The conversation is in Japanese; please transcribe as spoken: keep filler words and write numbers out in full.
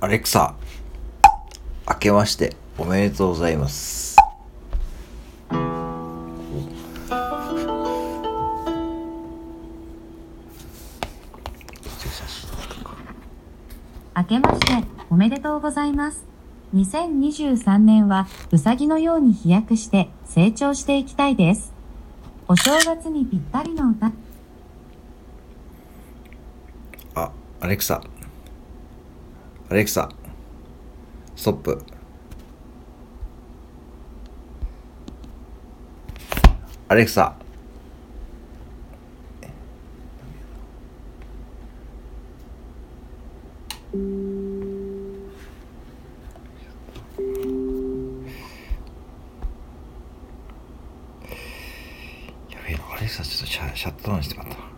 アレクサ、明けましておめでとうございます。明けましておめでとうございます。にせんにじゅうさんねんはうさぎのように飛躍して成長していきたいです。お正月にぴったりの歌。あ、アレクサアレクサストップ。アレクサやべえな、アレクサちょっとシャットダウンしてまった。